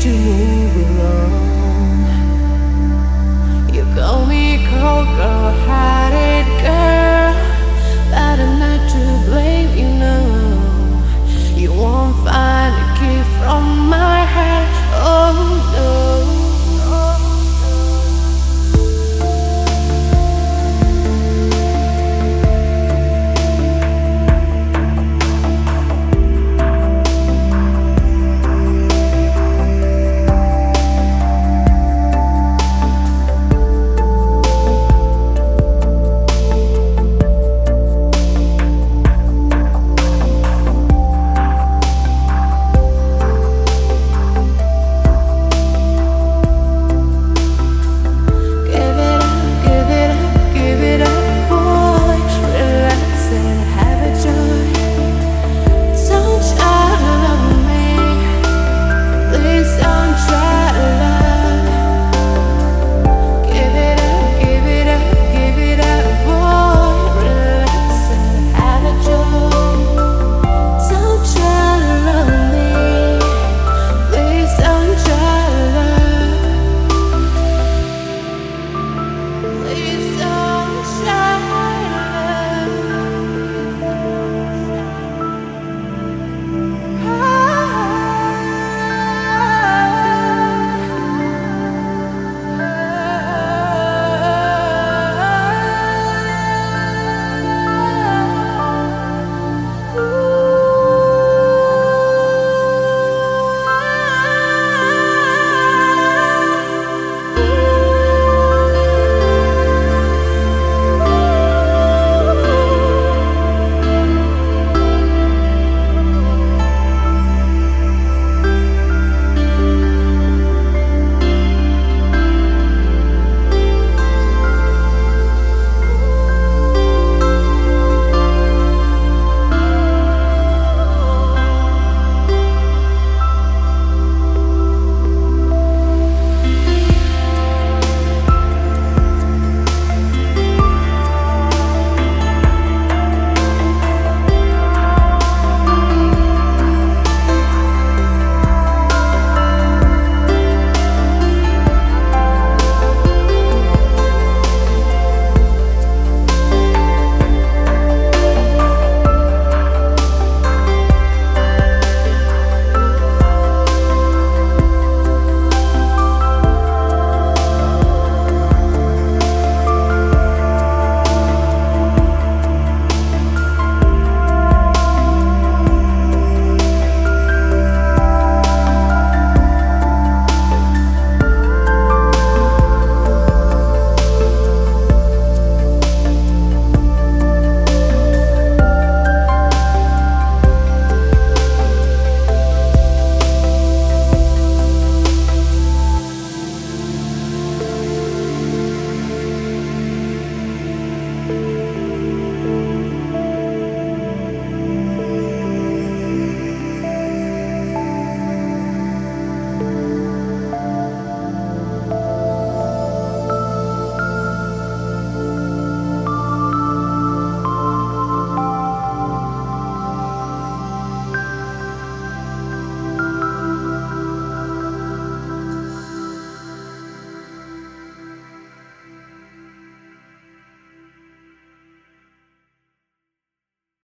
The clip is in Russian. to move along.